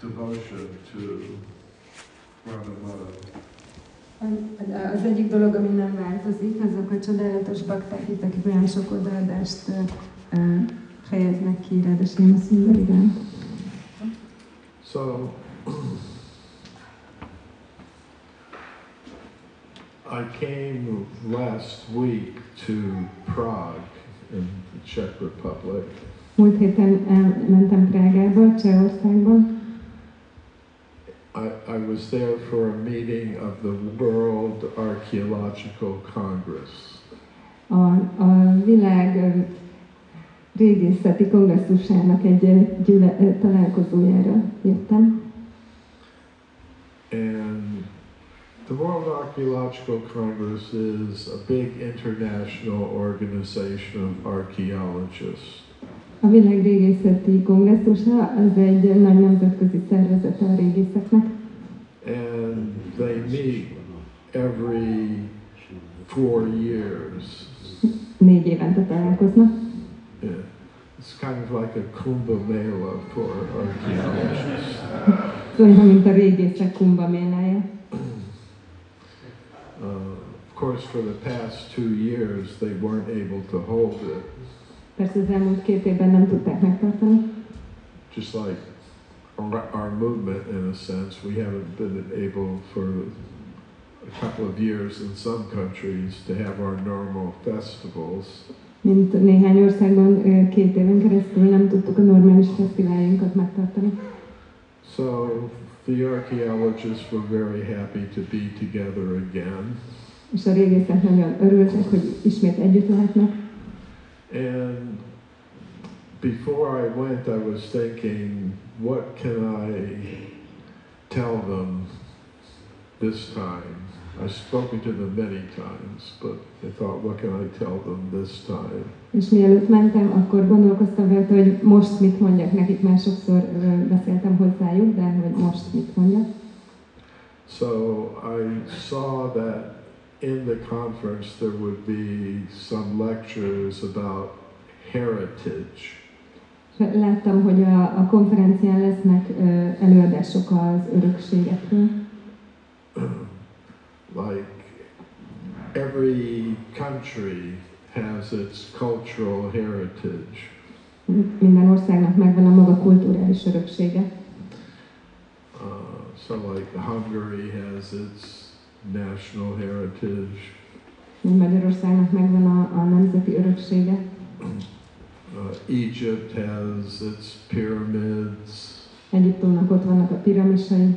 devotion to Brahmamara. Az egyik dolog, ami nem változik, azok a csodálatos bakták, akik olyan sok odaadást helyeznek ki, ráadásul nem a színben. So, I came last week to Prague in the Czech Republic. Múlt héten elmentem Prágába, Csehországba. I was there for a meeting of the World Archaeological Congress. A világ régészeti kongresszusának egy találkozójára jöttem. And the World Archaeological Congress is a big international organization of archaeologists. A világ régészeti kongresszusa az egy nagy nemzetközi szervezet a régészeknek. And they meet every 4 years. 4 évente találkoznak. Yeah. It's kind of like a Kumbh Mela for archaeologists. Szóval, mint a régészek Kumbh Mélája. Of course, for the past 2 years, they weren't able to hold it. Persze az elmúlt 2 évben nem tudták megtartani. Just like our movement, in a sense, we haven't been able for a couple of years in some countries to have our normal festivals. Mint néhány országban 2 éven keresztül nem tudtuk a normális fesztiváljunkat megtartani. So the archaeologists were very happy to be together again. És a régészek nagyon örültek, hogy ismét együtt lehetnek. And before I went, I was thinking, what can I tell them this time? I've spoken to them many times, but I thought, what can I tell them this time? És mielőtt mentem, akkor gondolkoztam rajta, hogy most mit mondjak nekik. Már sokszor beszéltem hozzájuk, de hogy most mit mondjak. So I saw that in the conference there would be some lectures about heritage. Láttam, hogy a konferencián lesznek előadások az örökségekről. Like every country has its cultural heritage. Minden országnak megvan a maga kulturális öröksége. So like Hungary has its national heritage. Magyarországnak megvan a nemzeti öröksége. Egypt has its pyramids. Egyiptomnak ott vannak a piramisai.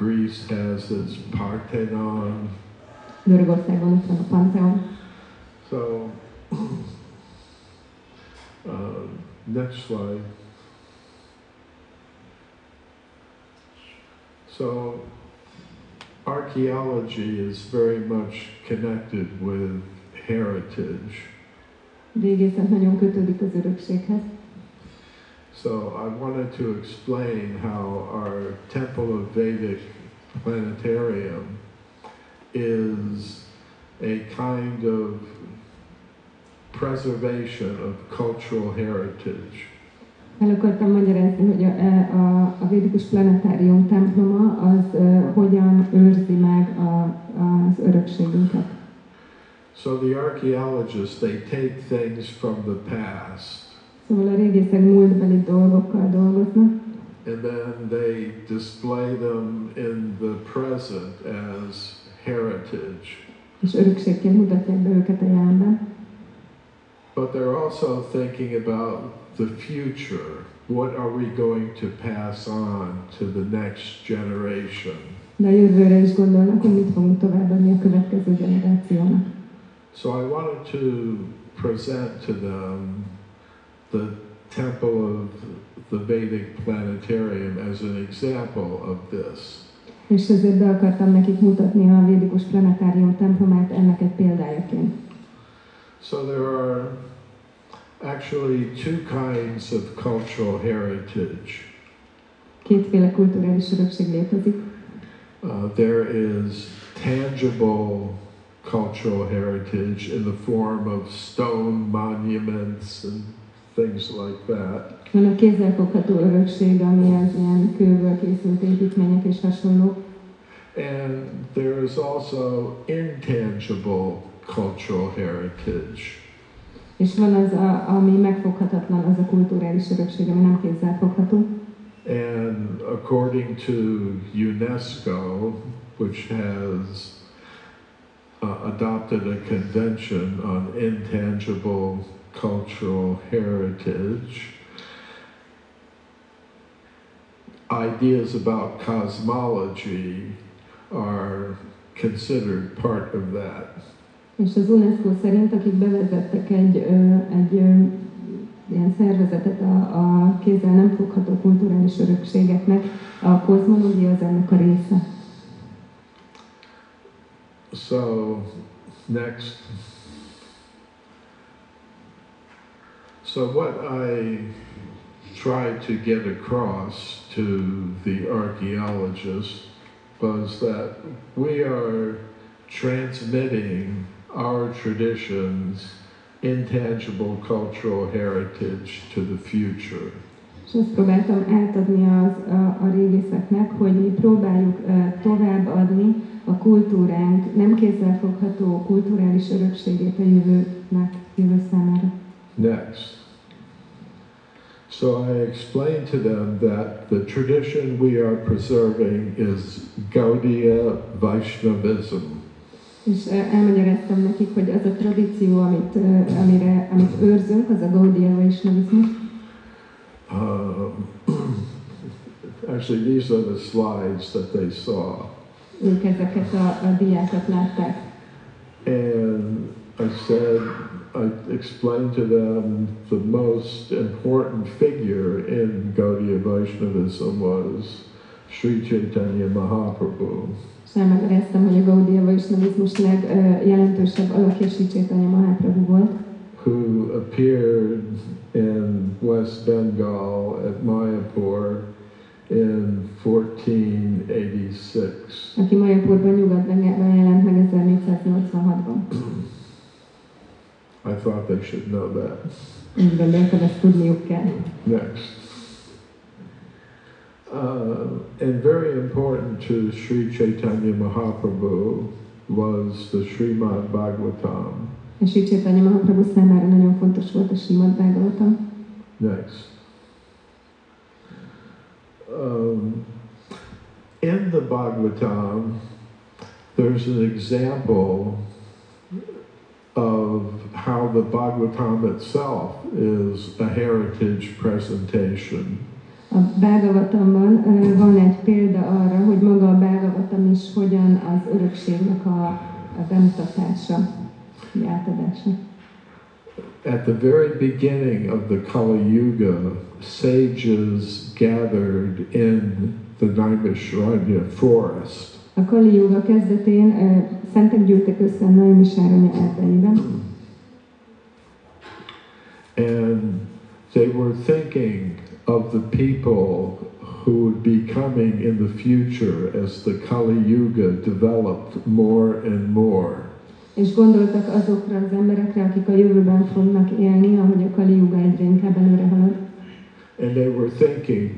Greece has its Parthenon. Görögországban ott van a Pantheon. So, next slide. So, archaeology is very much connected with heritage. Régészet nagyon kötődik az örökséghez. So I wanted to explain how our Temple of Vedic Planetarium is a kind of preservation of cultural heritage. El akartam magyarázni, hogy a védikus planetárium temploma az hogyan őrzi meg az örökségünket. So the archaeologists, they take things from the past. Szóval a régészek múltbeli dolgokkal dolgoznak. And then they display them in the present as heritage. És örökségként mutatják be őket a jelenben. But they're also thinking about the future. What are we going to pass on to the next generation? De jövőre is gondolnak, hogy mit fogunk továbbadni a következő generációnak. So I wanted to present to them the Temple of the Vedic Planetarium as an example of this. És ezért be akartam nekik mutatni a védikus planetárium templomát ennek egy példájaként. So there are actually 2 kinds of cultural heritage. Kétféle kulturális örökség létezik. There is tangible cultural heritage in the form of stone monuments and things like that. Van a kézzelfogható örökség, ami az ilyen kőből készült építmények és hasonlók. And there is also intangible cultural heritage. És van az, ami megfoghatatlan, az a kulturális örökség, ami nem kézzelfogható. And according to UNESCO, which has adopted a convention on intangible cultural heritage, ideas about cosmology are considered part of that. És az UNESCO szerint, akik bevezettek egy ilyen szervezetet a kézzel nem fogható kulturális örökségeknek, a kozmológia az ennek a része. So, next. So what I try to get across to the archaeologists was that we are transmitting our traditions, intangible cultural heritage, to the future. És azt próbáltam átadni a régészeknek, hogy mi próbáljuk továbbadni a kultúránk nem kézzelfogható kulturális örökségét a jövő számára. Next. So I explained to them that the tradition we are preserving is Gaudiya Vaishnavism. És elmagyaráztam nekik, hogy az a tradíció, amit őrzünk, az a Gaudiya Vaishnavism. Actually, these are the slides that they saw. Ők ezeket a diákat látták. And I explained to them the most important figure in Gaudiya Vaishnavism was Sri Chaitanya Mahaprabhu. Elmagyaráztam, hogy a Gaudiya Vaishnavizmus legjelentősebb alakja Sri Chaitanya Mahaprabhu volt. Who appeared in West Bengal at Mayapur in 1486. Aki Mayapurban, Nyugat-Bengalban jelent meg 1486-ban. I thought they should know that. Úgy gondoltam, ezt tudniuk kell. Next. And very important to Sri Chaitanya Mahaprabhu was the Srimad Bhagavatam. Sri Chaitanya Mahaprabhu számára nagyon fontos volt a Srimad Bhagavatam. Next. In the Bhagavatam, there's an example of how the Bhagavatam itself is a heritage presentation. A Bhagavatamban van egy példa arra, hogy maga a Bhagavatam is hogyan az örökségnek a bemutatása, a átadása. At the very beginning of the Kali Yuga, sages gathered in the Naimisharanya forest. A Kali Yuga kezdetén szentek gyűltek össze a Naimisharanya erdeiben. And they were thinking of the people who would be coming in the future as the Kali Yuga developed more and more. És gondoltak azokra az emberekre, akik a jövőben fognak élni, ahogy a Kali Yuga egyre inkább előrehalad. And they were thinking,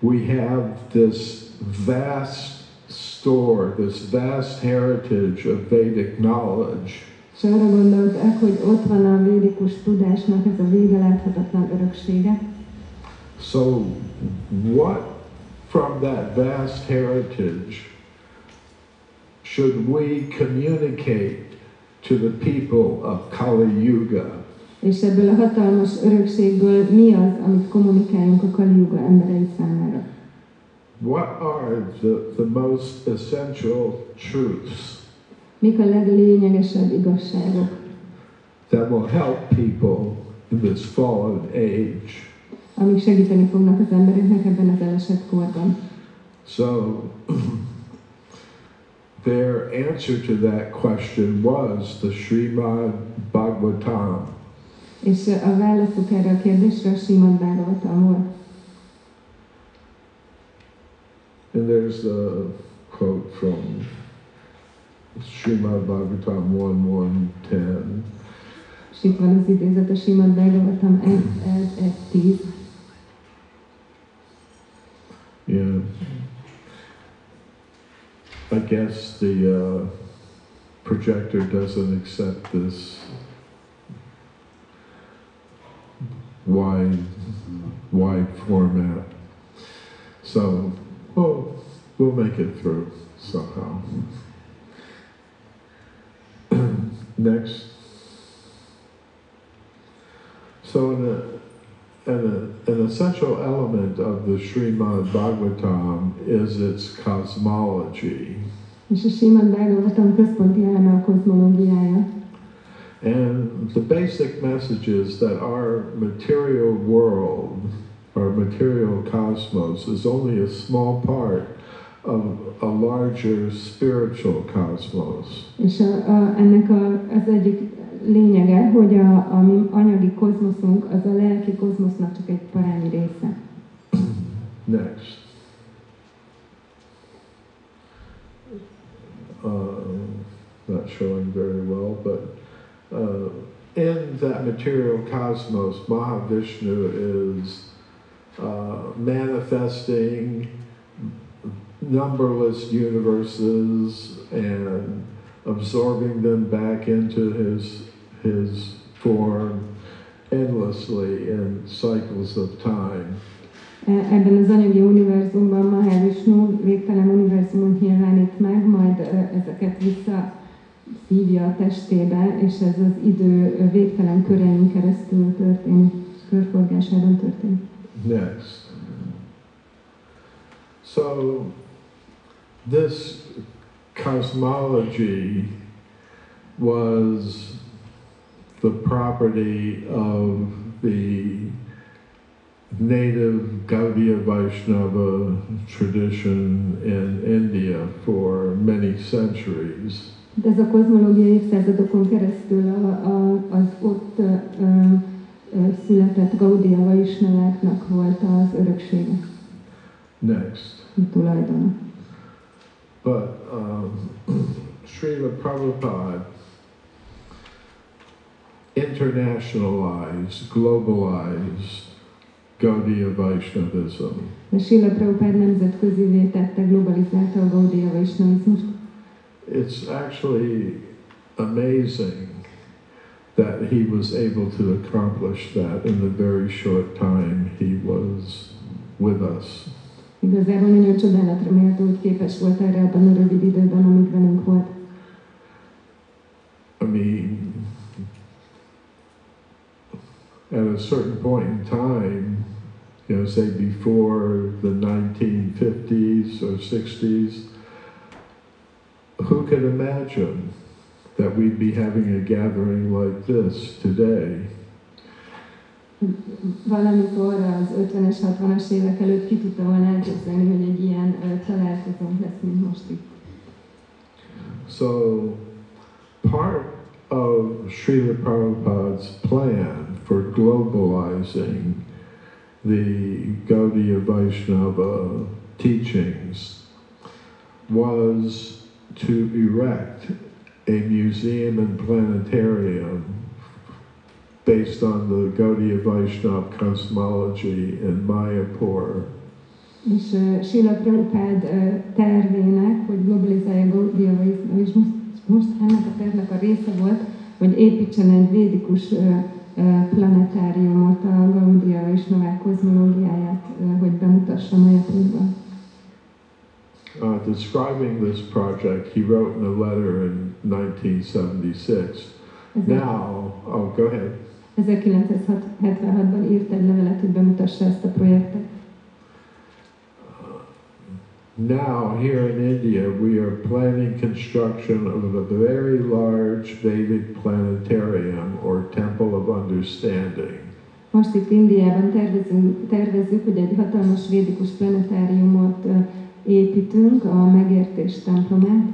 we have this vast store, this vast heritage of Vedic knowledge. És arra gondolták, hogy ott van a védikus tudásnak ez a végeláthatatlan öröksége. So what from that vast heritage should we communicate to the people of Kali Yuga? És ebből a hatalmas örökségből mi az, amit kommunikáljunk a Kali Yuga emberei számára? What are the most essential truths? Mik a leglényegesebb igazságok? That will help people in this fallen age. Amik segíteni fognak az embereknek ebben az elesett korban. So their answer to that question was the Srimad Bhagavatam. És a válaszuk erre a kérdésre a Srimad Bhagavatam volt. And there's a quote from Srimad Bhagavatam 1:1:10. és itt van az idézet a Srimad Bhagavatam 1.10. Yeah. I guess the projector doesn't accept this wide format. So, we'll make it through somehow. Next. So an essential element of the Srimad Bhagavatam is its cosmology. És a Srimad Bhagavatam központi eleme a kozmológiája. And the basic message is that our material world, our material cosmos, is only a small part of a larger spiritual cosmos. És ennek az egyik lényege, hogy a mi anyagi kozmoszunk, az a lelki kozmosznak csak egy parányi része. Next. Not showing very well, but in that material cosmos, Mahavishnu is manifesting numberless universes and absorbing them back into his form endlessly in cycles of time. Ebben az anyagi univerzumban Mahavishnu végtelen univerzumon nyilvánít meg, majd ezeket visszaszívja a testébe, és ez az idő végtelen körein keresztül történik, körforgásában történik. Next. So, this cosmology was the property of the native Gaudiya Vaishnava tradition in India for many centuries. Ez a kozmológia évszázadokon keresztül az ott született Gaudiya Vaishnaváknak volt az öröksége. Next. Tulajdona. But Srila Prabhupada internationalized, globalized Gaudiya Vaishnavism. Srila Prabhupada nemzetközivé tette, globalizálta a Gaudiya Vaishnavizmust. It's actually amazing that he was able to accomplish that in the very short time he was with us. Igazából nagyon csodálatra méltó, hogy képes volt erre abban a rövid időben, amíg velünk volt. I mean, at a certain point in time, you know, say before the 1950s or 60s, who could imagine that we'd be having a gathering like this today? Valamikor az 50-es, 60-as évek előtt ki tudta volna elképzelni, hogy egy ilyen találkozónk lesz, mint most itt. So, part of Srila Prabhupada's plan for globalizing the Gaudiya Vaishnava teachings was to erect a museum and planetarium based on the Gaudiya Vaishnava cosmology in Mayapur. És Srila Prabhupada tervének, hogy globalizálja a Gaudiya Vaishnavizmust, most ennek a tervnek a része volt, hogy építsen egy védikus planetáriumot a Gaudiya Vaishnava kozmológiáját, hogy bemutassa Mayapurban. Describing this project, he wrote in a letter in 1976. Now, oh, go ahead. 1976-ban írt egy levelet, hogy bemutassa ezt a projektet. Now, here in India, we are planning construction of a very large Vedic planetarium or temple of understanding. Most itt Indiában tervezünk, hogy egy hatalmas védikus planetáriumot építünk, a megértés templomát.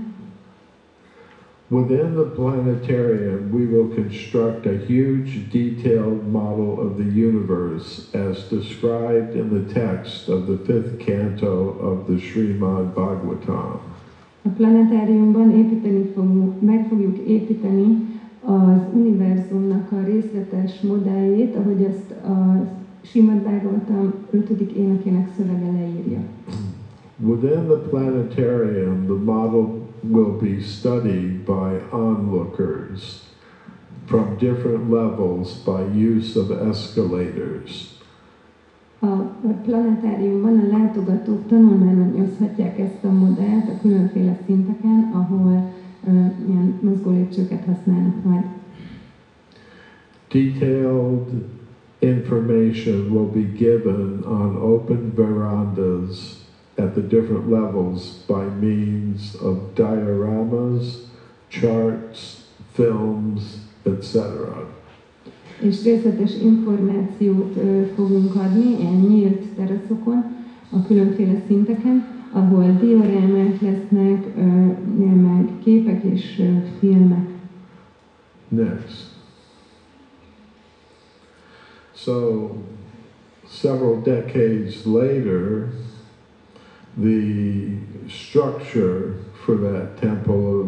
Within the planetarium, we will construct a huge detailed model of the universe as described in the text of the 5th canto of the Srimad Bhagavatam. A planetáriumban építeni fogjuk, meg fogjuk építeni az univerzumnak a részletes modelljét, ahogy ezt a Srimad Bhagavatam 5. énekének szövege leírja. Within the planetarium, the model will be studied by onlookers from different levels by use of escalators. A planetáriumban a látogatók tanulmányozhatják ezt a modellt a különféle szinteken, ahol ilyen mozgólépcsőket használnak majd. Detailed information will be given on open verandas at the different levels by means of dioramas, charts, films, etc. És részletes információt fogunk adni ilyen nyílt teraszokon, a különféle szinteken, ahol diorámák lesznek, meg képek és filmek. Next. So, several decades later, the structure for that Temple of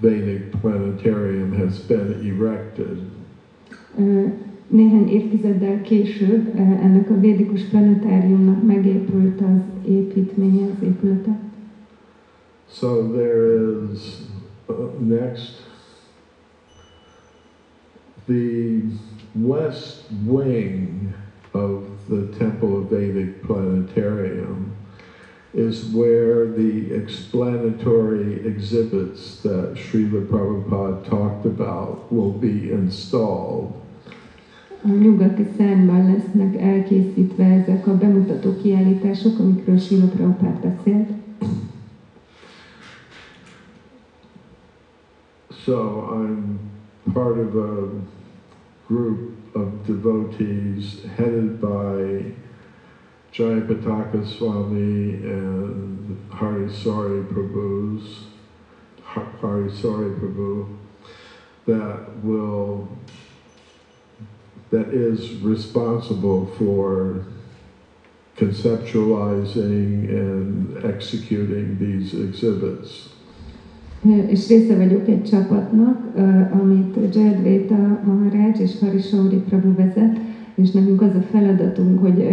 Vedic Planetarium has been erected. Néhány évtizeddel később ennek a védikus planetáriumnak megépült az építménye, az épülete. So there is next the west wing of the Temple of Vedic Planetarium is where the explanatory exhibits that Srila Prabhupada talked about will be installed. A nyugati szárban lesznek elkészítve ezek a bemutató kiállítások, amikről Srila Prabhupada beszélt. So I'm part of a group of devotees headed by Jaya Patakaswami and Hari Sari Prabhu, that is responsible for conceptualizing and executing these exhibits. És része vagyok egy csapatnak, amit Jayadvaita Maharaj és Hari Sari Prabhu vezet. És nekünk az a feladatunk, hogy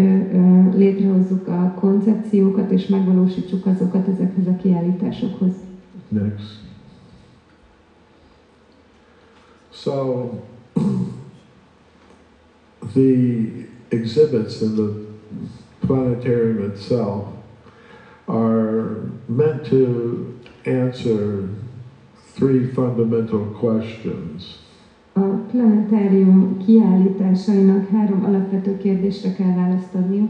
létrehozzuk a koncepciókat és megvalósítsuk azokat ezekhez a kiállításokhoz. Next. So the exhibits in the planetarium itself are meant to answer three fundamental questions. A planetárium kiállításainak három alapvető kérdésre kell választ adniuk.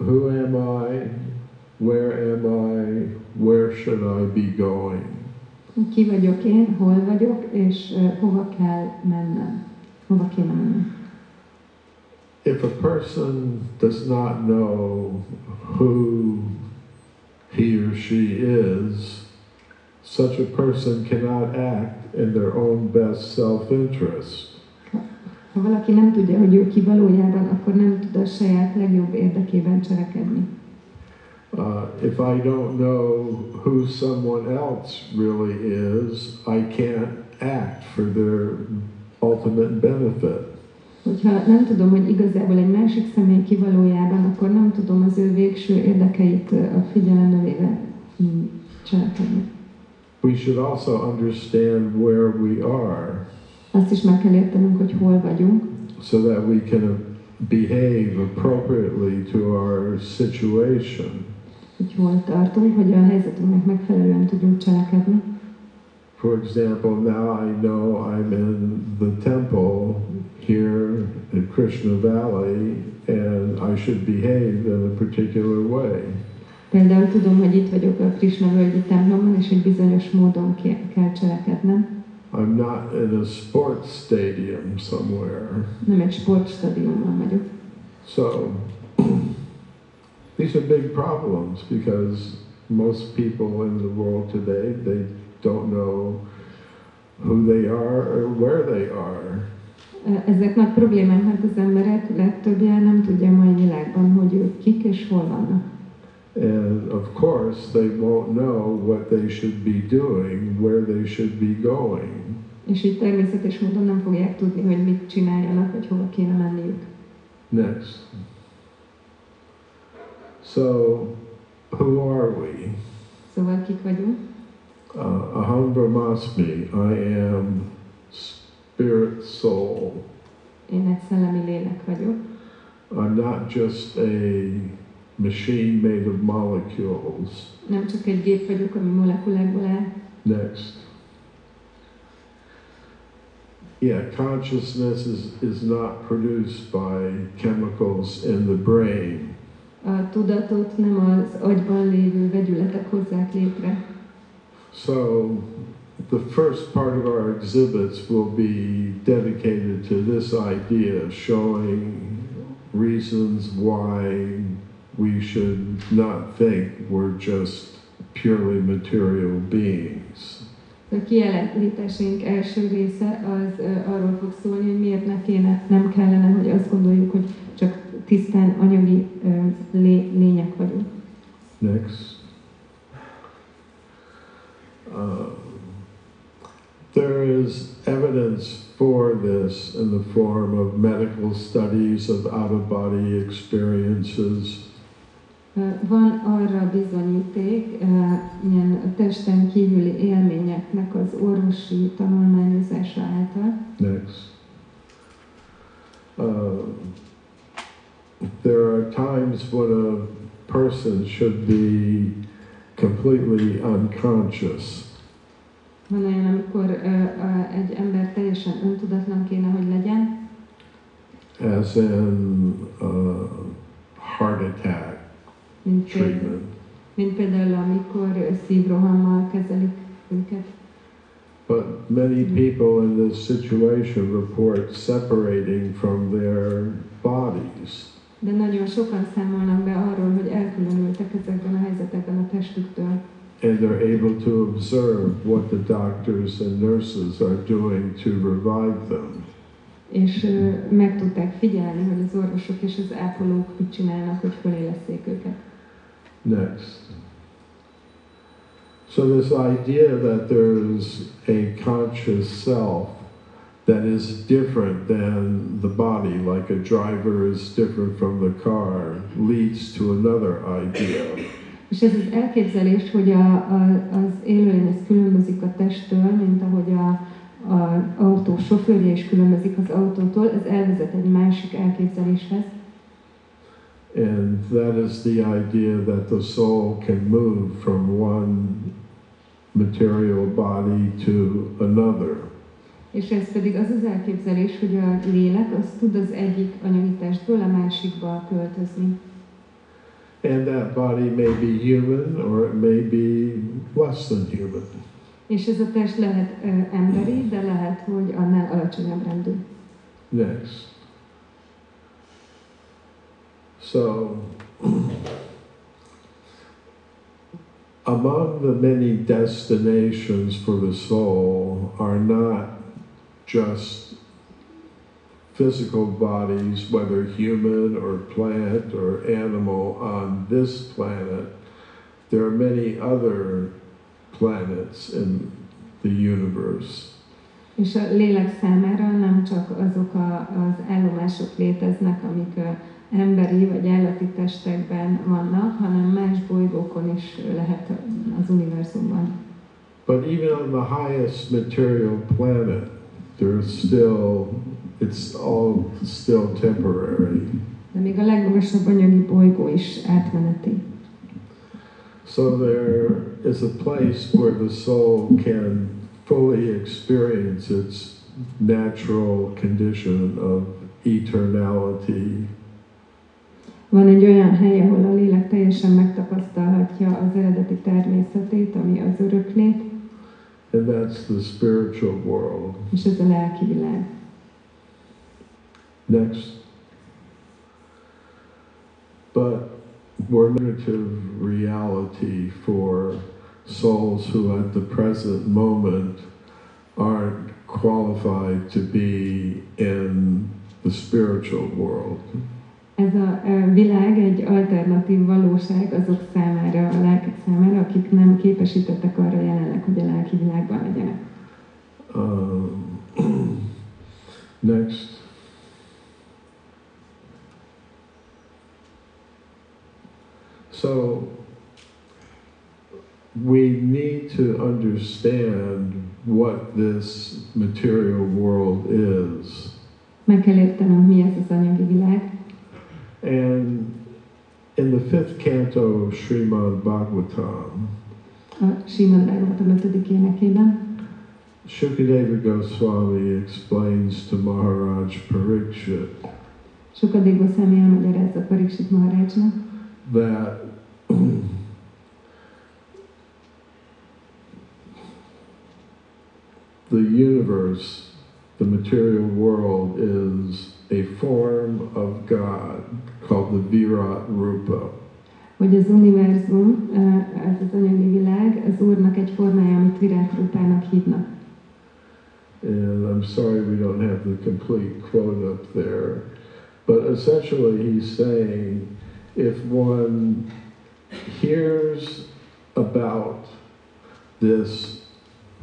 Who am I? Where am I? Where should I be going? Ki vagyok én? Hol vagyok? És hova kell mennem? Hova kell mennem? If a person does not know who he or she is, such a person cannot act in their own best self-interest. Ha valaki nem tudja, hogy ő ki valójában, akkor nem tud a saját legjobb érdekében cselekedni. If I don't know who someone else really is, I can't act for their ultimate benefit. Hogyha nem tudom, hogy igazából egy másik személy ki valójában, akkor nem tudom az ő végső érdekeit a figyelembe cselekedni. We should also understand where we are, azt is meg kell értenünk, hogy hol vagyunk, so that we can behave appropriately to our situation. Hogy hol tartunk, hogy a helyzetünknek megfelelően tudjunk cselekedni. For example, now I know I'm in the temple here in Krishna Valley, and I should behave in a particular way. Például tudom, hogy itt vagyok a Krishna völgyi templomban, és egy bizonyos módon kell cselekednem. I'm not in a sports stadium somewhere. Nem egy sportstadionban vagyok. So these are big problems because most people in the world today, they don't know who they are or where they are. Ezek nagy problémák, mert az emberek legtöbbje nem tudja a mai világban, hogy ők kik és hol vannak. And of course, they won't know what they should be doing, where they should be going. És így természetes módon nem fogják tudni, hogy mit csináljanak, vagy hova kéne menniük. Next. So, who are we? Szóval kik vagyunk? Aham Brahmasmi, I am spirit soul. Én egy szellemi lélek vagyok. I'm not just a machine made of molecules. Nem csak egy gép vagyok, ami molekulákból áll. Next. Yeah, consciousness is not produced by chemicals in the brain. A tudatot nem az agyban lévő vegyületek hozzák létre. So, the first part of our exhibits will be dedicated to this idea, showing reasons why we should not think we're just purely material beings. A kijelentéseink első része az arról fog szólni, hogy miért nem kellene, hogy azt gondoljuk, hogy csak tisztán anyagi lények vagyunk. Next. There is evidence for this in the form of medical studies of out-of-body experiences. Van arra bizonyíték, ilyen testen kívüli élményeknek az orvosi tanulmányozása által. Next. There are times when a person should be completely unconscious. Van olyan, amikor egy ember teljesen öntudatlan kéne, hogy legyen. As in heart attack. Mint például, amikor szívrohammal kezelik őket. But many people in this situation report separating from their bodies. De nagyon sokan számolnak be arról, hogy elkülönültek ezekben a helyzetekben a testüktől. And they're able to observe what the doctors and nurses are doing to revive them. És meg tudták figyelni, hogy az orvosok és az ápolók mit csinálnak, hogy fölélesszék őket. Next. So this idea that there is a conscious self that is different than the body, like a driver is different from the car, leads to another idea. És ez az elképzelés, hogy az élőlény az különbözik a testtől, mint ahogy az autó sofőrje is különbözik az autótól, ez elvezet egy másik elképzeléshez. And that is the idea that the soul can move from one material body to another. És ez pedig az az elképzelés, hogy a lélek az tud az egyik anyagi testből a másikba költözni. And that body may be human or it may be less than human. És ez a test lehet emberi, de lehet, hogy annál alacsonyabb rendű. Next. So, among the many destinations for the soul are not just physical bodies, whether human or plant or animal, on this planet. There are many other planets in the universe. És a lélek számára nem csak azok az állomások léteznek, amik emberi vagy állati testekben vannak, hanem más bolygókon is lehet az univerzumban. But even on the highest material planet, there's still, it's all still temporary. De még a legmagasabb anyagi bolygó is átmeneti. So there is a place where the soul can fully experience its natural condition of eternality. Van egy olyan hely, ahol a lélek teljesen megtapasztalhatja az eredeti természetét, ami az öröklét. And that's the spiritual world. És ez a lelki világ. Next. But we're limited reality for souls who at the present moment aren't qualified to be in the spiritual world. Ez a világ egy alternatív valóság azok számára, a lelkek számára, akik nem képesítettek arra jelenleg, hogy a lelki világban legyenek. Next. So we need to understand what this material world is. Meg kell értenem, mi ez az anyagi világ. And in the 5th canto of Srimad Bhagavatam, a Srimad Bhagavatam 5. énekében, Shukadeva Goswami explains to Maharaj Parikshit that the universe, the material world, is a form of God called the Virat Rupa. Hogy az univerzum, ez az anyagi világ, az Úrnak egy formája, amit Virat Rupának hívnak. And I'm sorry we don't have the complete quote up there, but essentially he's saying if one hears about this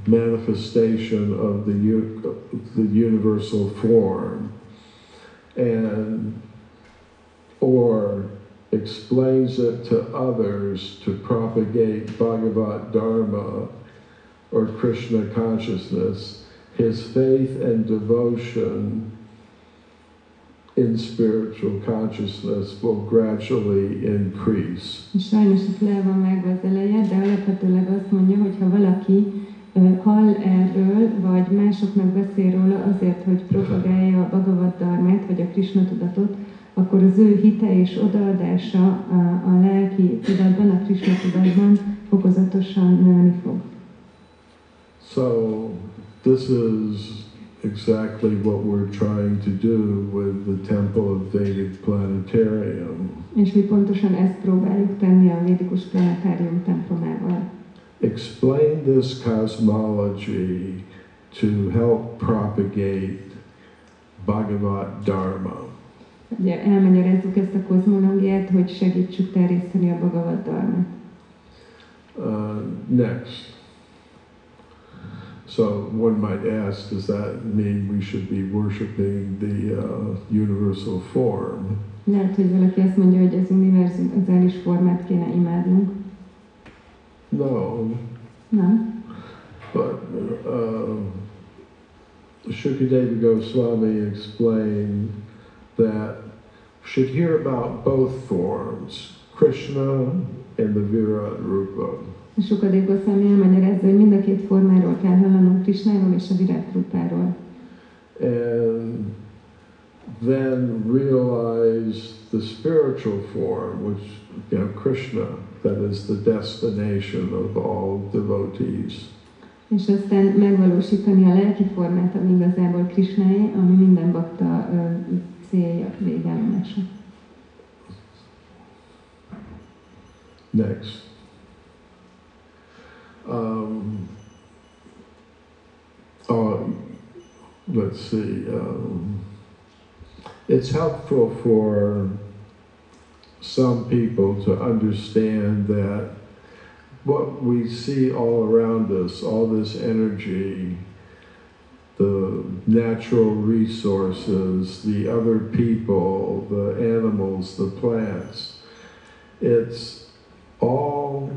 manifestation of the universal form and or explains it to others to propagate Bhagavad Dharma or Krishna consciousness, his faith and devotion in spiritual consciousness will gradually increase. Sajnos itt le van vágva az eleje, de alapvetőleg azt mondja, hogy ha valaki hall erről, vagy másoknak beszél róla azért, hogy propagálja a Bhagavad Dharmát, vagy a Krishna tudatot, akkor az ő hite és odaadása a lelki tudatban, a Krishna tudatban fokozatosan nőni fog. So, this is exactly what we're trying to do with the Temple of Vedic Planetarium. És mi pontosan ezt próbáljuk tenni a védikus planetárium templomával. Explain this cosmology to help propagate Bhagavad Dharma. Ugye elmagyarázzuk ezt a kozmológiát, hogy segítsük terjeszteni a Bhagavad Dharmát. Next. So one might ask, does that mean we should be worshiping the universal form? Lehet, hogy valaki azt mondja, hogy az univerzális formát kéne imádnunk. No. Nem. But Shukadeva Goswami explained that we should hear about both forms, Krishna and the Virat Rupa. Shukadeva Goswami elmagyarázza, hogy mind a két formáról kell hallanunk, Krishnáról és a Virat Rupáról. And then realize the spiritual form, which, you know, Krishna, that is the destination of all devotees. És aztán megvalósítani a lelki formát, ami igazából Krishnáé, ami minden bakta célja, végállomása. Next. Let's see, it's helpful for some people to understand that what we see all around us, all this energy, the natural resources, the other people, the animals, the plants, it's all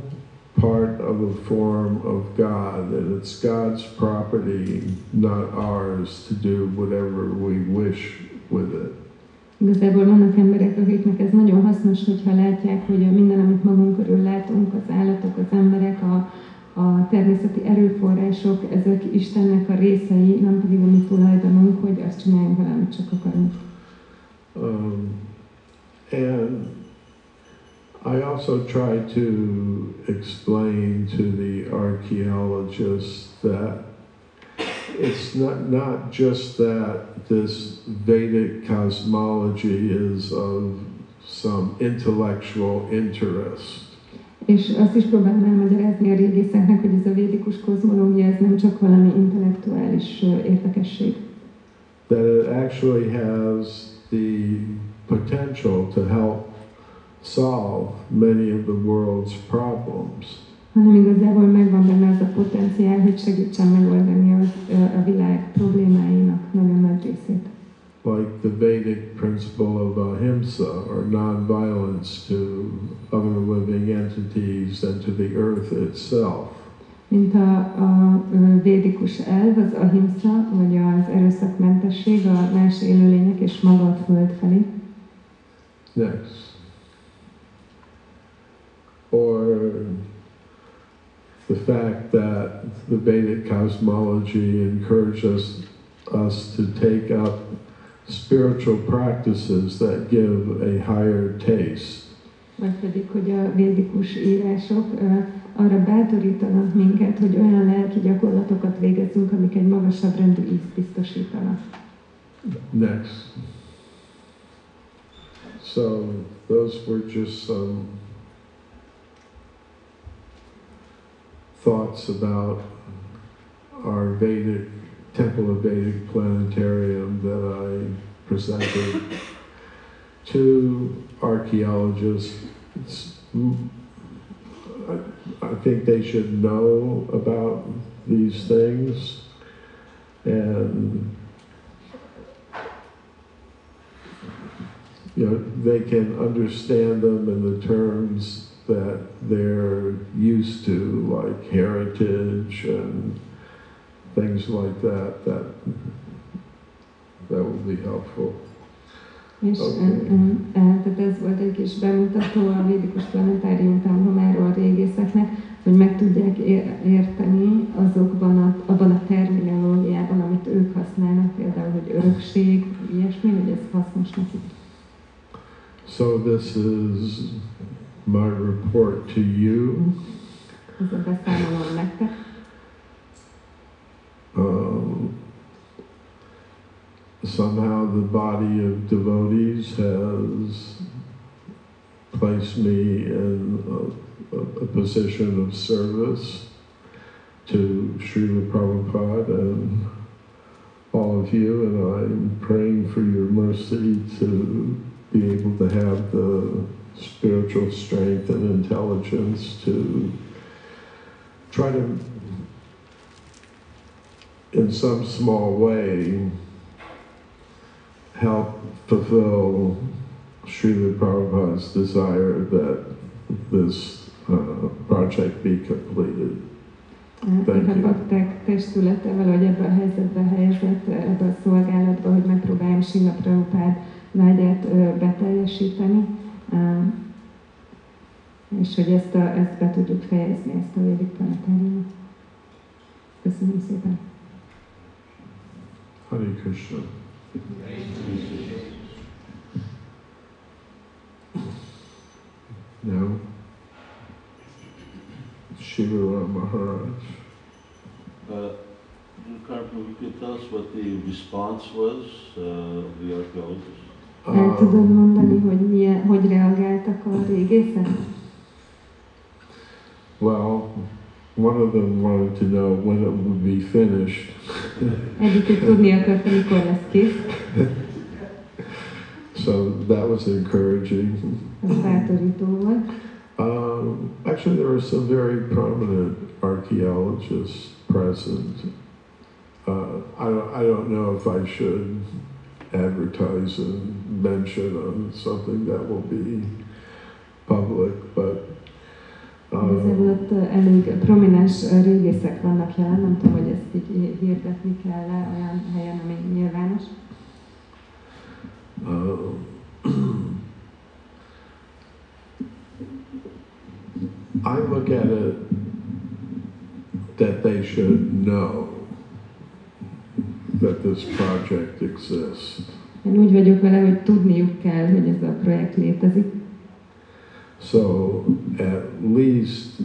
part of the form of God, and it's God's property, not ours, to do whatever we wish with it. Igazából vannak emberek, akiknek ez nagyon hasznos, hogyha látják, hogy minden, amit magunk körül látunk, az állatok, az emberek, a természeti erőforrások, ezek Istennek a részei, nem pedig a mi tulajdonunk, hogy azt csináljunk vele, amit csak akarunk. And I also try to explain to the archaeologists that it's not just that this Vedic cosmology is of some intellectual interest. És azt is próbálom elmagyarázni a régészeknek, hogy ez a védikus kozmológia ez nem csak valami intellektuális érdekesség. That it actually has the potential to help solve many of the world's problems. hanem igazából megvan benne az a potenciál, hogy segítsen megoldani a világ problémáinak nagyon nagy részét. Like the Vedic principle of Ahimsa, or non-violence to other living entities and to the earth itself. Mint a védikus elv, az ahimsa, vagy az erőszakmentesség a más élőlények és maga a föld felé. Next. Or the fact that the Vedic cosmology encourages us to take up spiritual practices that give a higher taste. Vagy pedig, hogy a védikus írások arra bátorítanak minket, hogy olyan lelki gyakorlatokat végezzünk, amik egy magasabb rendű ízt biztosítanak. Next. So, those were just some thoughts about our Vedic, Temple of Vedic Planetarium that I presented to archaeologists. I think they should know about these things, and you know, they can understand them in the terms that they're used to, like heritage and things like that. That will be helpful. És tehát ez volt egy kis bemutató a védikus planetárium tanghomáról régészeknek, hogy meg tudják érteni azokban abban a terminológiában, amit ők használnak, például, hogy örökség, ilyesmi, hogy ez hasznos nekik. So this is my report to you. Ez a beszámolom nektek. Somehow the body of devotees has placed me in a position of service to Srila Prabhupada and all of you, and I'm praying for your mercy to be able to have the spiritual strength and intelligence to try to, in some small way, help fulfill Srila Prabhupada's desire that this project be completed. Thank you. A bakták testülete valahogy ebben a helyzetben helyezett, ebben a szolgálatban, hogy megpróbáljam Srila Prabhupada vágyát beteljesíteni, és hogy ezt be tudjuk fejezni, ezt a Vedic Planetáriumot. Köszönöm szépen. Hare Krishna. Now, Shiva Maharaj. Prabhu, you can tell us what the response was of the archaeologists? El tudod mondani, hogy hogy reagáltak a régészek? Well, one of them wanted to know when it would be finished. So that was encouraging. Actually, there were some very prominent archaeologists present. I don't know if I should advertise and mention on something that will be public, but ezelőtt elég prominens régészek vannak jelen, nem tudom, hogy ezt így hirdetni kell le olyan helyen, ami nyilvános. I look at it that they should know that this project exists. Én úgy vagyok vele, hogy tudniuk kell, hogy ez a projekt létezik. So at least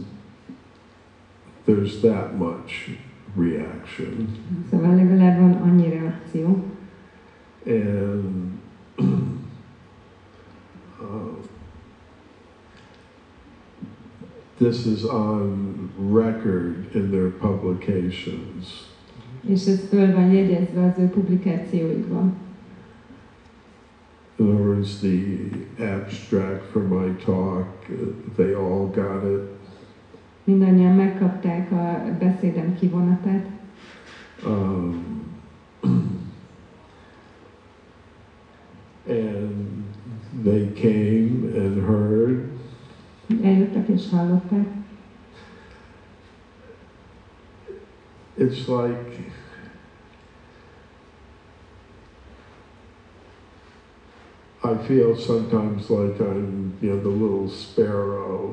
there's that much reaction. Szóval legalább van annyi reakció. And this is on record in their publications. És ez föl van jegyezve az ő publikációikban. In other words, the abstract for my talk, they all got it. Mindannyian megkapták a beszédem kivonatát. And they came and heard. Eljöttek és hallották. It's like I feel sometimes like I'm, the little sparrow,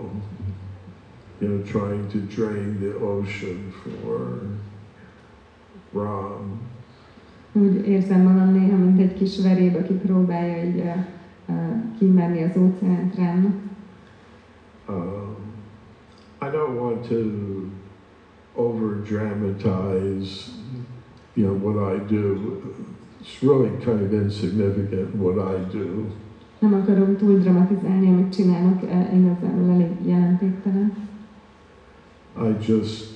trying to drain the ocean for Ram. Úgy érzem magam néha, mint egy kis veréb, aki próbálja így kimenni az óceánt Rámnak. I don't want to over-dramatize, what I do. It's really kind of insignificant what I do. Nem akarom túl dramatizálni, amit csinálok, igazából elég jelentéktelen. I just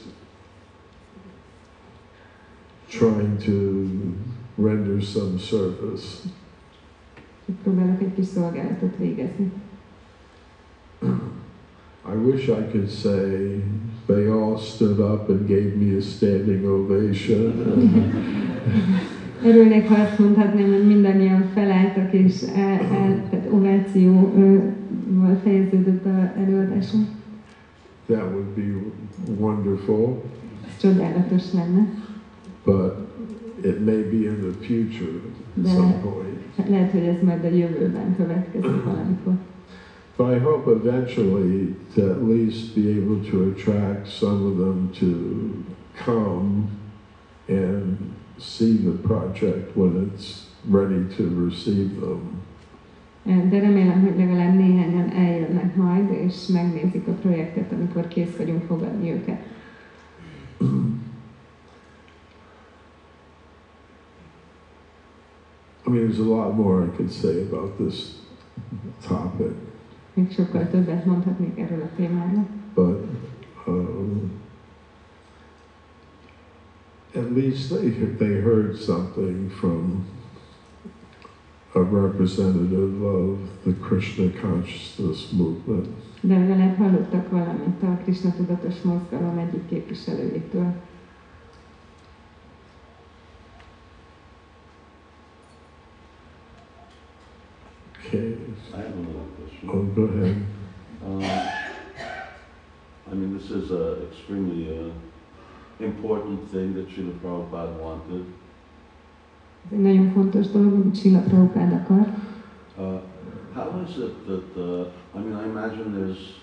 trying to render some service. Próbálok egy kis szolgálatot végezni. I wish I could say they all stood up and gave me a standing ovation. Örülnék, ha azt mondhatnám, hogy mindannyian felálltak és tehát ovációval fejeződött az előadásom. That would be wonderful. Csodálatos lenne. But it may be in the future at some point. Lehet, hogy ez majd a jövőben következik valamikor. But I hope eventually to at least be able to attract some of them to come and see the project when it's ready to receive them. De remélem, hogy legalább néhányan eljönnek majd, és megnézik a projektet, amikor kész vagyunk fogadni őket. I mean, there's a lot more I could say about this topic. Még sokkal többet mondhatnék erről a témáról. But at least they heard something from a representative of the Krishna consciousness movement. De legalább hallottak valamit a Krishna tudatos mozgalom egyik képviselőjétől. Okay. I have another question. Oh, go ahead. I mean, this is an extremely important thing that Srila Prabhupada wanted. Nagyon fontos dolog, amit Srila Prabhupada akar. How is it that I mean, I imagine there's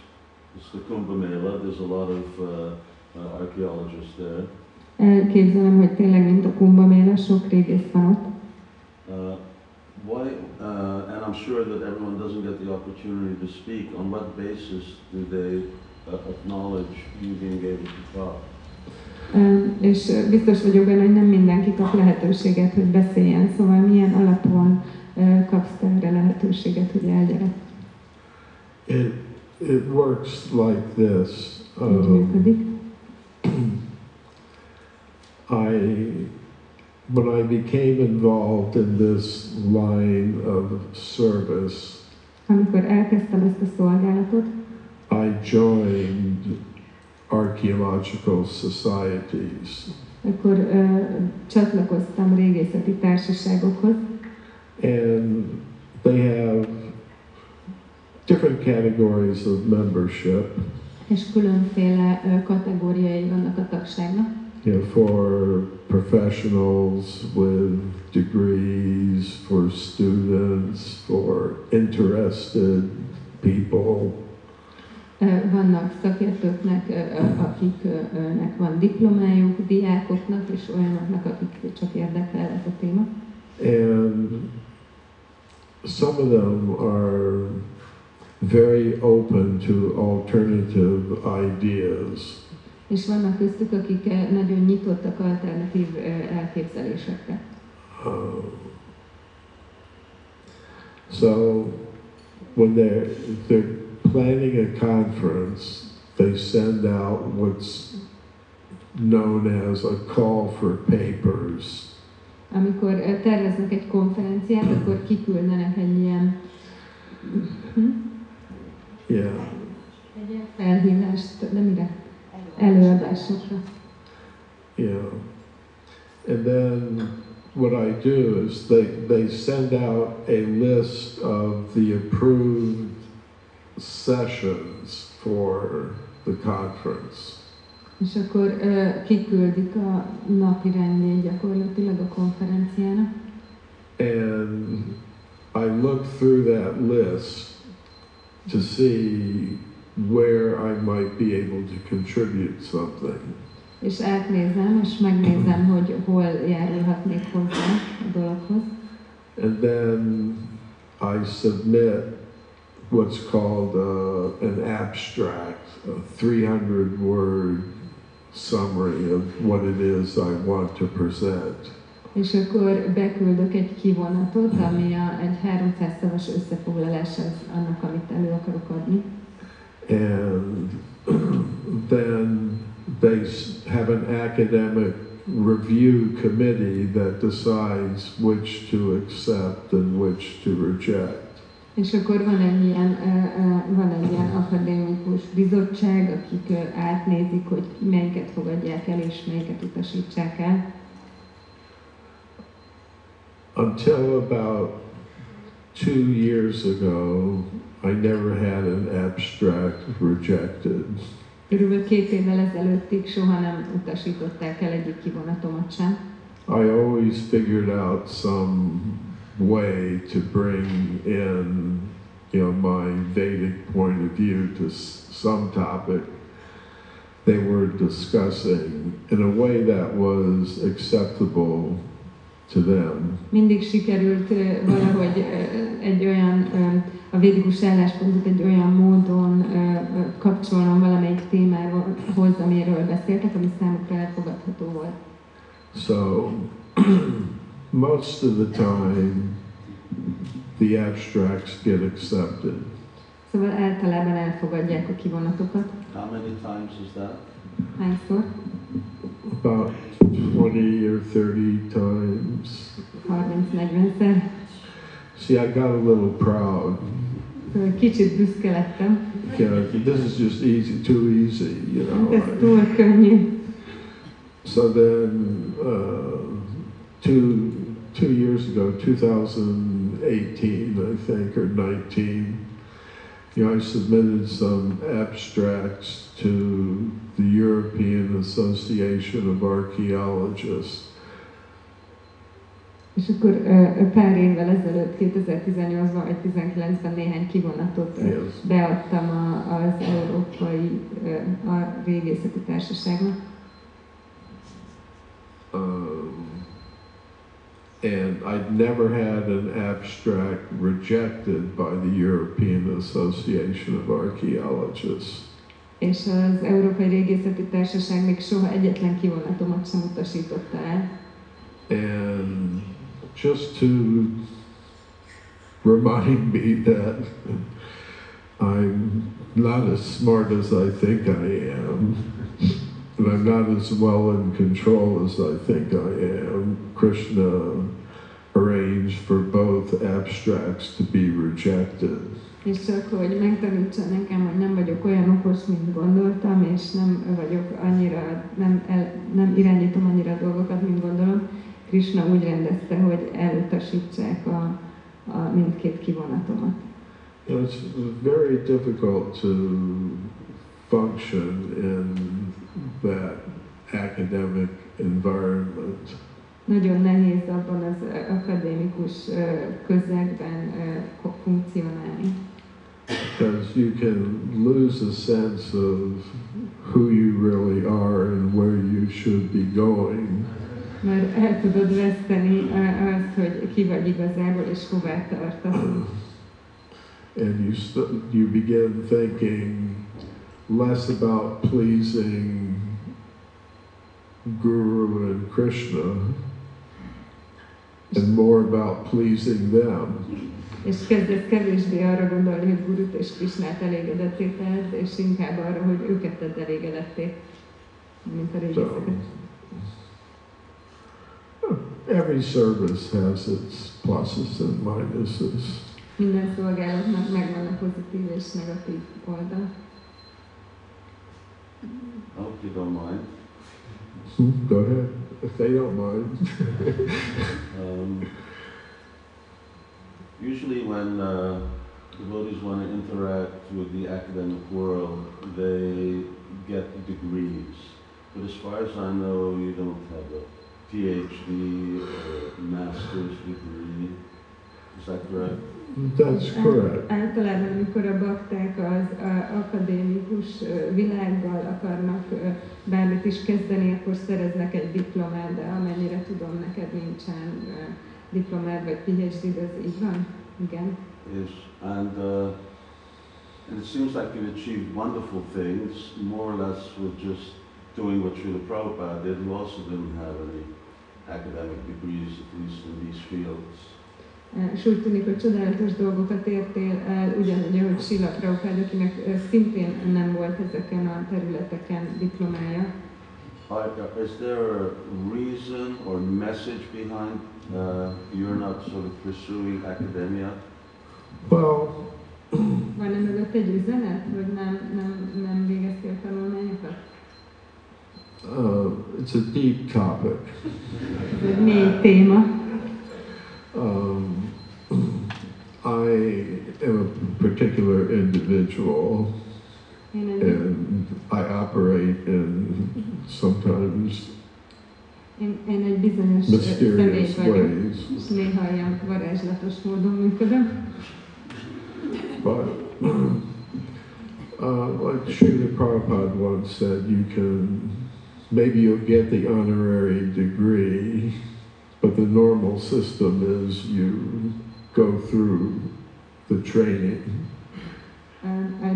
the Kumbh Mela. There's a lot of archaeologists there. Elképzelem, hogy tényleg mint a Kumbh Mela, sok régész van ott. Why? And I'm sure that everyone doesn't get the opportunity to speak. On what basis do they acknowledge you being able to talk? És biztos vagyok benne, hogy nem mindenki kap lehetőséget, hogy beszéljen, szóval milyen alapon kapsz erre lehetőséget, hogy elgyere? It works like this. When I became involved in this line of service, amikor elkezdtem ezt a szolgálatot, I joined archaeological societies. Akkor csatlakoztam régészeti társaságokhoz. And they have different categories of membership. És különféle kategóriái vannak a tagságnak. For professionals with degrees, for students, for interested people. Vannak szakértőknek, akiknek van diplomájuk, diákoknak és olyanoknak, akik csak érdekel ez a téma. And some of them are very open to alternative ideas. És vannak köztük, akik nagyon nyitottak alternatív elképzelésekre. So when they're planning a conference, they send out what's known as a call for papers. Amikor terveznek egy konferenciát, akkor kiküldenek egy ilyen elhívást, de mire? előadásokra. Yeah. And then what I do is they send out a list of the approved sessions for the conference. És akkor kiküldik a napirendjét gyakorlatilag a konferenciának. And I look through that list to see where I might be able to contribute something. És átnézem, és megnézem, hogy hol járulhatnék hozzá a dologhoz. And then I submit what's called an abstract, a 300-word summary of what it is I want to present. És akkor beküldök egy kivonatot, ami egy 300 szavas összefoglalás az annak, amit elő akarok adni. And then they have an academic review committee that decides which to accept and which to reject. És akkor van egy ilyen akadémikus bizottság, akik átnézik, hogy melyiket fogadják el és melyiket utasítsák el. Until about 2 years ago, I never had an abstract rejected. Körülbelül 2 évvel ezelőttig soha nem utasították el egyik kivonatomat sem. I always figured out some way to bring in, my Vedic point of view to some topic they were discussing in a way that was acceptable to them. Mindig sikerült valahogy egy olyan a védikus álláspontot egy olyan módon kapcsolnom valamelyik témához, amiről beszéltek, ami számukra elfogadható volt. So, most of the time, the abstracts get accepted. Szóval általában elfogadják a kivonatokat. How many times is that? Hányszor? About 20 or 30 times. 30-40-szer. See, I got a little proud. Kicsit büszke lettem. This is just easy, too easy, Ez túl könnyű. So then, 2 years ago, 2018, I think, or 19, I submitted some abstracts to the European Association of Archaeologists. És akkor pár évvel ezelőtt, 2018-ban vagy 2019-ben néhány kivonatot beadtam az Európai Régészeti Társaságnak. And I'd never had an abstract rejected by the European Association of Archaeologists. És az Európai Régészeti Társaság még soha egyetlen kivonatomat sem utasította el. And just to remind me that I'm not as smart as I think I am. And I'm not as well in control as I think I am. Krishna arranged for both abstracts to be rejected. És csak hogy megtanítsa nekem, hogy nem vagyok olyan okos, mint gondoltam, és nem vagyok annyira, nem irányítom annyira dolgokat, mint gondolom. Krishna úgy rendezte, hogy elutasítsák a mindkét kivonatomat. It's very difficult to function in that academic environment. Nagyon nehéz abban az akadémikus közegben funkcionálni. Because you can lose a sense of who you really are and where you should be going. Mert el tudod veszteni azt, hogy ki vagy igazából és hová tartasz. And you begin thinking less about pleasing Guru and Krishna, and more about pleasing them. És kezdett kevésbé arra gondolni, hogy Gurut és Krishnát elégedetté tedd, és inkább arra, hogy őket tedd elégedetté, mint a régészeket. Every service has its pluses and minuses. Minden szolgálatnak megvan a pozitív és negatív oldal. I hope you don't mind. Go ahead, if they don't mind. Usually when devotees want to interact with the academic world, they get degrees. But as far as I know, you don't have a PhD or a master's degree. Is that correct? That's correct. Általában, amikor a bakták az akadémikus világgal akarnak bármit is kezdeni, akkor szereznek egy diplomát, de amennyire tudom, neked nincsen diplomád vagy PhD, ez így van? Igen. Yes, and it seems like you've achieved wonderful things, more or less with just doing what Srila Prabhupada did, who also didn't have any academic degrees, at least in these fields. És úgy tűnik, hogy csodálatos dolgokat értél el, ugyanúgy, ahogy Srila Prabhupada, akinek szintén nem volt ezeken a területeken diplomája. Is there a reason or message behind you're not sort of pursuing academia? Well, van emögött egy üzenet, hogy nem végeztél tanulmányokat? It's a deep topic. Ez egy mély téma. I am a particular individual, and I operate in sometimes mysterious ways. But like Srila Prabhupada once said, you can, maybe you'll get the honorary degree, but the normal system is you go through the training.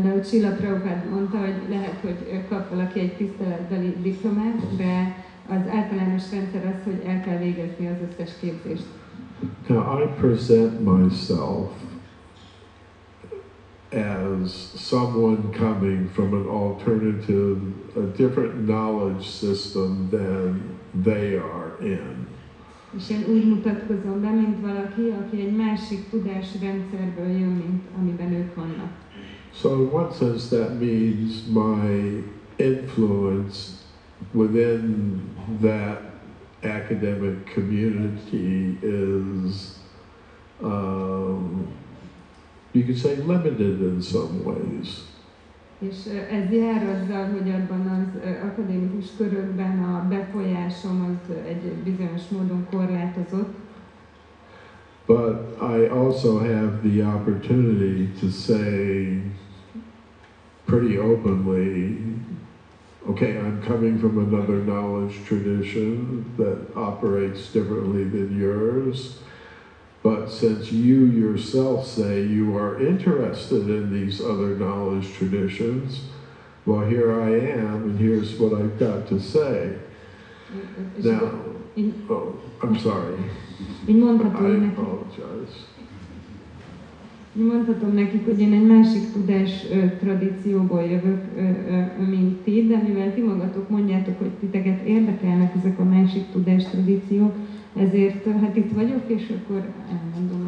De Srila Prabhupada mondta, hogy lehet, hogy kap valaki egy tiszteletbeli diplomát, de az általános rendszer az, hogy el kell végezni az összes képzést. Now I present myself as someone coming from an alternative, a different knowledge system than they are in. És én úgy mutatkozom be, mint valaki, aki egy másik tudásrendszerből jön, mint amiben ők vannak. So in one sense that means my influence within that academic community is, you could say, limited in some ways. És ez jár azzal, hogy abban az akadémikus körökben a befolyásom az egy bizonyos módon korlátozott. But I also have the opportunity to say pretty openly, okay, I'm coming from another knowledge tradition that operates differently than yours. But since you yourself say you are interested in these other knowledge traditions, well, here I am, and here's what I've got to say. Now, oh, I'm sorry. I apologize. Mondhatom nekik, hogy én egy másik tudás tradícióból jövök, mint ti, de mivel ti magatok mondjátok, hogy titeket érdekelnek ezek a másik tudás tradíciók, ezért hát itt vagyok, és akkor elmondom.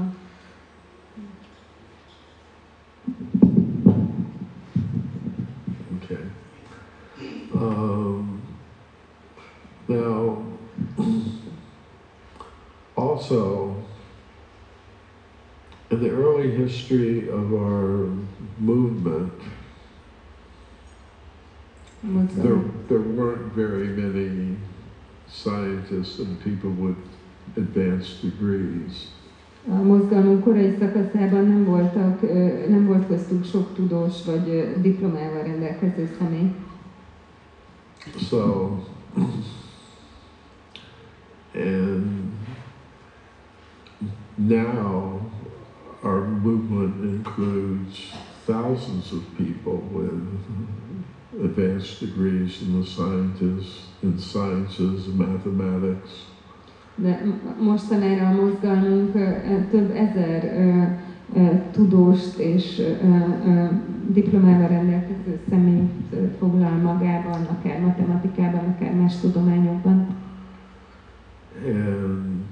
Okay. Now, also, in the early history of our movement, there weren't very many scientists and people with advanced degrees. A mozgalom korai szakaszában nem volt köztük sok tudós vagy diplomával rendelkező személy. So, and now our movement includes thousands of people with advanced degrees in the sciences, mathematics. De mostanára a mozgalmunk több ezer tudóst és diplomával rendelkező személyt foglal magában, akár matematikában, akár más tudományokban. And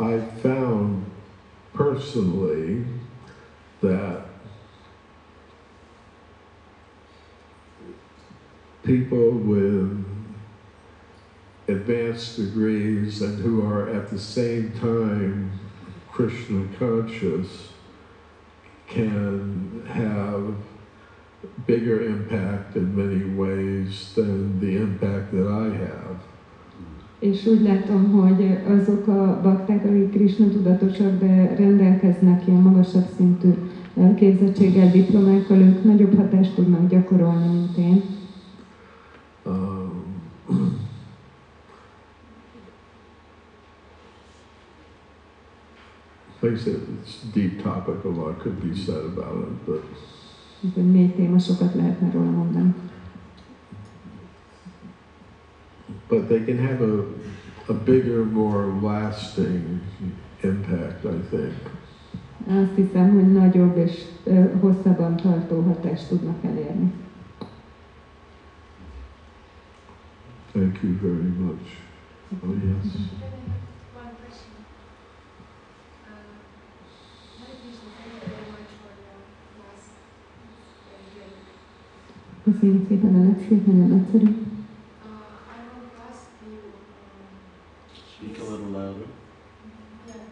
I found personally that people with advanced degrees and who are at the same time Krishna conscious can have bigger impact in many ways than the impact that I have. És úgy látom, hogy azok a bakták, akik Krishna tudatosak, de rendelkeznek ilyen magasabb szintű képzettséggel, diplomákkal, ők nagyobb hatást tudnak gyakorolni, mint én. Like I said, it's a deep topic, a lot could be said about it, but they can have a bigger, more lasting impact, I think. Azt hiszem, hogy nagyobb és hosszabban tartó hatást tudnak elérni. Thank you very much. Oh, yes. Köszönjük szépen a leckét, nagyon egyszerű. Speak a little louder. Could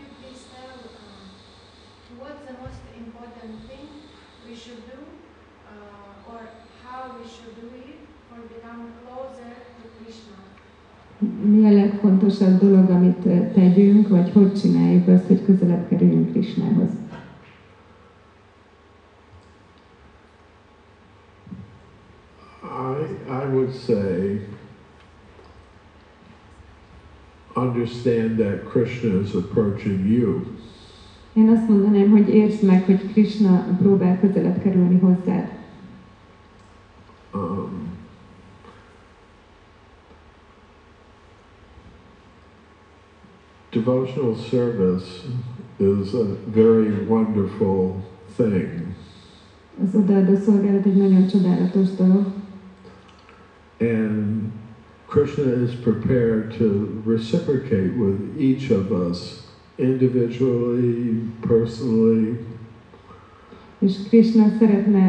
you please tell what's the most important thing we should do or how we should do it for becoming closer to Krishna? Mi a legfontosabb dolog, amit tegyünk, vagy hogy csináljuk azt, hogy közelebb kerüljünk Krishnához? I would say, understand that Krishna is approaching you. Én azt mondanám, hogy értsd meg, hogy Krishna próbál közelebb kerülni hozzád. Devotional service is a very wonderful thing. Az odaadó szolgálat egy nagyon csodálatos dolog. And Krishna is prepared to reciprocate with each of us, individually, personally. És Krishna szeretne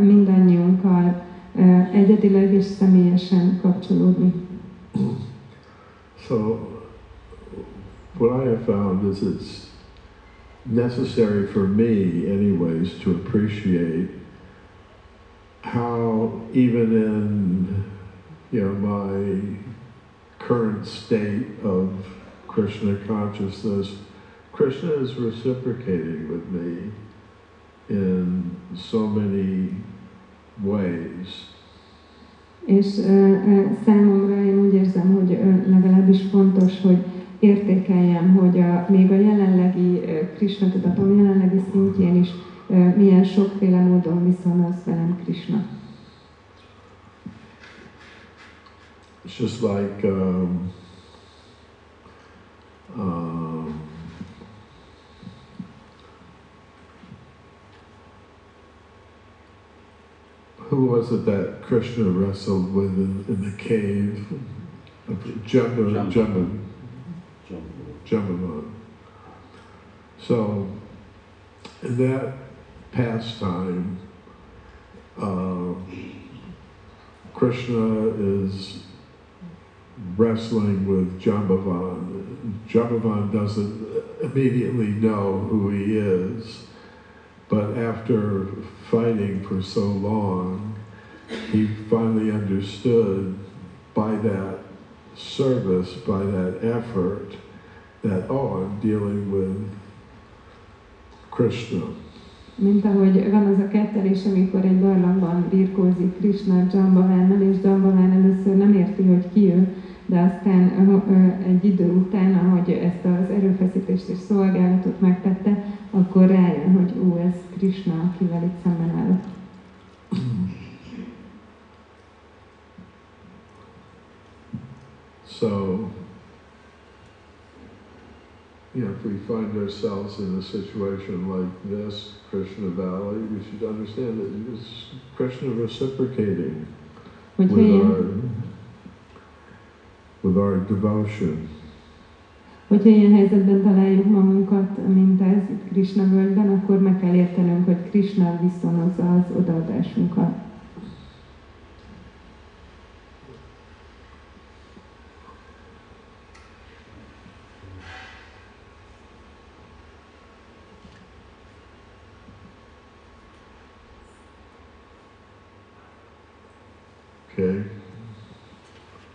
mindannyiunkkal egyedileg és személyesen kapcsolódni. So, what I have found is it's necessary for me, anyways, to appreciate how, even in my current state of Krishna consciousness, Krishna is reciprocating with me in so many ways. És számomra én úgy érzem, hogy legalábbis fontos, hogy értékeljem, hogy még a jelenlegi Krishna tudatom jelenlegi szintjén is milyen sokféle módon viszonyoz velem Krishna. It's just like who was it that Krishna wrestled with in the cave? Jambavan. So in that pastime, Krishna is wrestling with Jambavan. Jambavan doesn't immediately know who he is, but after fighting for so long, he finally understood by that service, by that effort, that, oh, I'm dealing with Krishna. Mint ahogy van az a kettelés, amikor egy barlangban birkózik Krishna Jambavánnal, és Jambaván először nem érti, hogy ki ő, de aztán egy idő után, ahogy ezt az erőfeszítést és szolgálatot megtette, akkor rájön, hogy ó, ez Krishna, akivel itt szemben állok. So, you know, if we find ourselves in a situation like this, Krishna Valley, we should understand that it's Krishna reciprocating with our devotion. Hogyha ilyen helyzetben találjuk magunkat, mint ez itt Krishna völgyben, akkor meg kell értenünk, hogy Krishna viszonozza az odaadásunkat. Okay.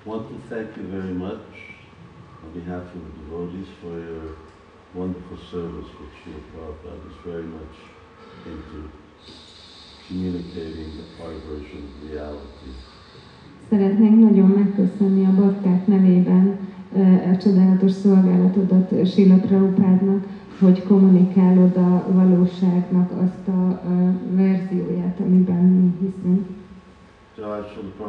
I want to thank you very much on behalf of the devotees for your wonderful service which Srila Prabhupada is very much into, communicating our version of reality. Szeretnénk nagyon megköszönni a bakták nevében a csodálatos szolgálatodat Srila Prabhupádnak, hogy kommunikálod a valóságnak azt a verzióját, amiben mi hiszünk. Jai Srila Prabhupada.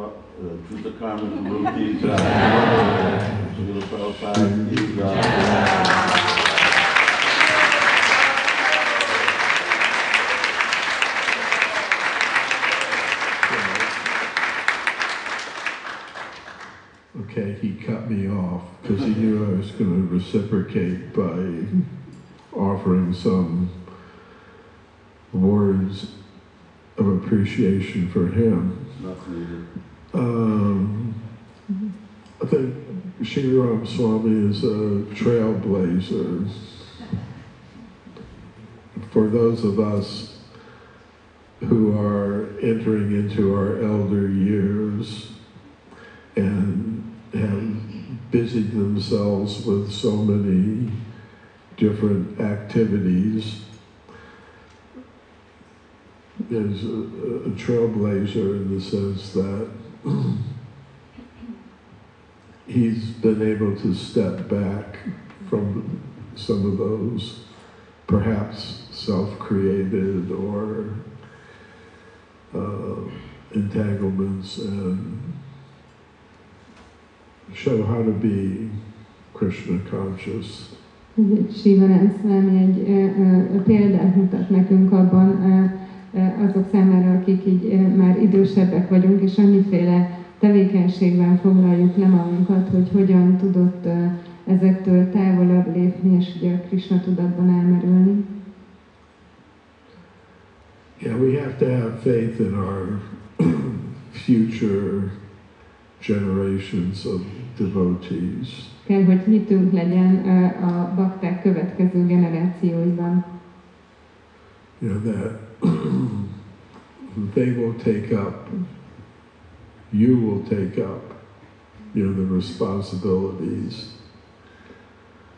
Okay, he cut me off because he knew I was going to reciprocate by offering some words of appreciation for him. I think Sriram Swami is a trailblazer. For those of us who are entering into our elder years and have busied themselves with so many different activities, is a trailblazer in the sense that he's been able to step back from some of those perhaps self-created or entanglements and show how to be Krishna conscious. Sriram Swami egy példát mutat nekünk abban azok számára, akik így már idősebbek vagyunk, és annyiféle tevékenységben foglaljuk le magunkat, hogy hogyan tudott ezektől távolabb lépni, és ugye a Krishna tudatban elmerülni. Yeah, we have to have faith in our future generations of devotees. Kell, hogy hitünk legyen a bakták következő generációiban. You know that they will take up, you will take up, you know, the responsibilities.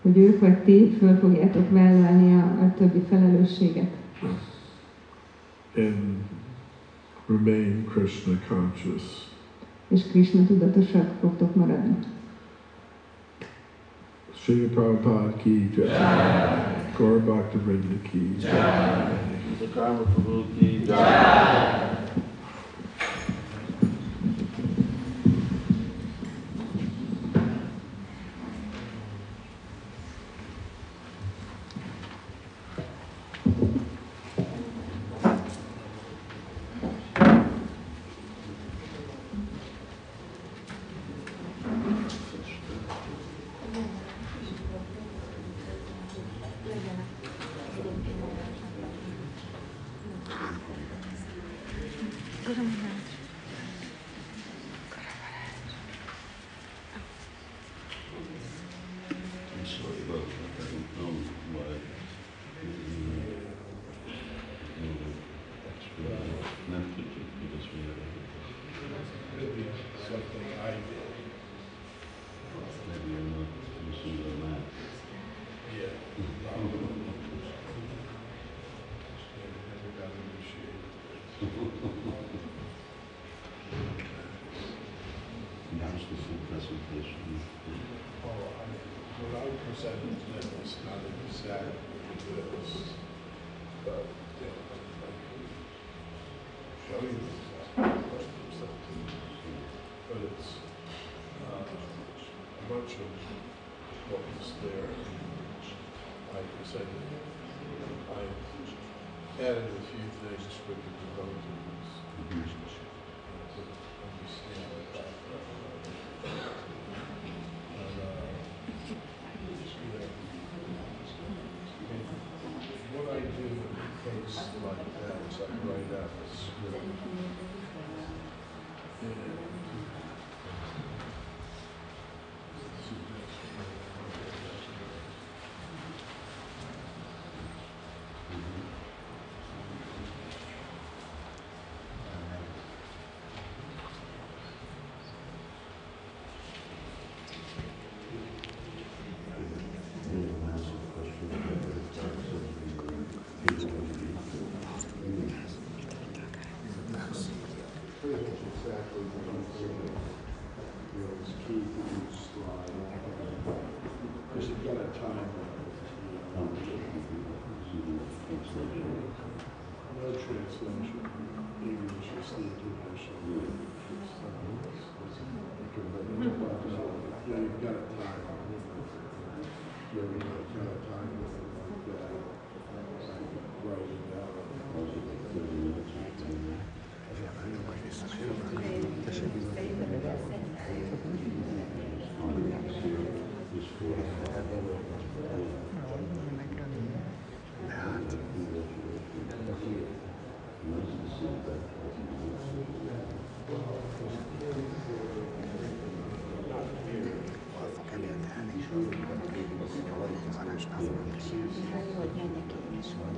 Hogy ők vagy ti föl fogjátok vállalni a többi felelősséget. And remain Krishna conscious. És Krishna tudatosak fogtok maradni. Srila Prabhupada ki jai, Gaur Bhaktivinoda ki jai, Chaitanya Mahaprabhu ki jai.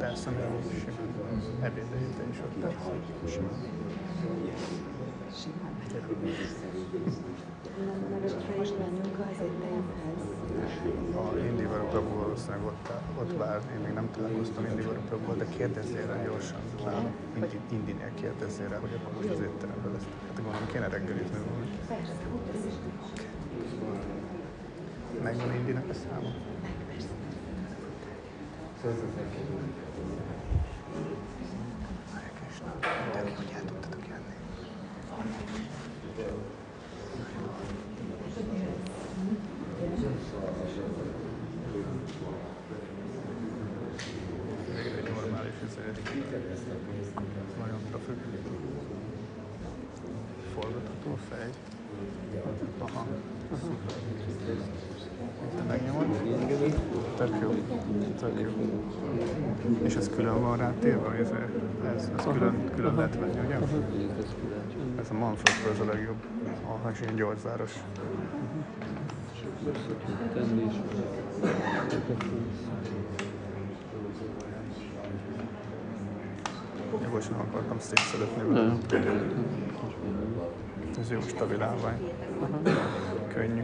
personal Shrimad, everything should touch Shrimad. Indivaru Prabhu valószínűleg ott vár, én még nem találkoztam Indivaru Prabhu, de kérdezzél rá gyorsan, Indinél kérdezzél rá, hogy akkor most az étteremből lesz. Hát gondolom kéne reggelizni volna. Persze, úgy lesz. Megvan Indinek a száma? Forgatható a fej. Aha. Te megnyomod? Tök jó. Tök jó. És ez külön van rátérve? Ez külön lehet venni, ugye? Ez a Manfredtől az a legjobb. Aha, és ilyen gyorsváros. Jogos, nem akartam szétszedetni vele. Ez jó stabil állvány. Könnyű.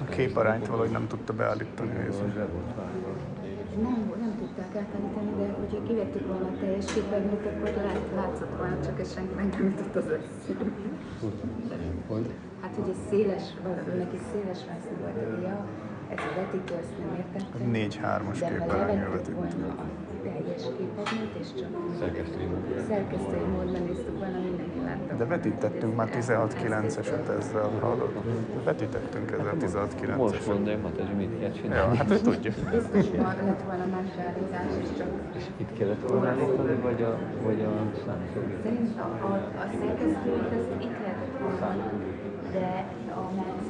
A képarányt valahogy nem tudta beállítani. Nem tudták átállítani, de hogyha kivettük volna a teljes képernyőt, akkor látszott volna, csak ez senki meg nem jutott az összeg. Hát, hogy ez széles, valakinek is széles vászú volt a díja, ez a vetítő, azt nem értettem. 4-3-as képernyővel vetítettük volna a teljes képernyőt, és csak szerkesztői módban néztük volna, mindenki látta. De vetítettünk már 16-9-eset ezzel, hallod? Vetítettünk ezzel 16-9-eset. Most mondja, hogy ez mit kell csinálni. Ja, hát ő tudja. Biztos lett volna más realizás, és csak... És itt kellett volna állítani, vagy a számszógét? Szerintem a szerkesztőit azt itt lehetett volna, de a másik...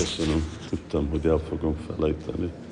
Köszönöm, tudtam, hogy el fogom felejteni.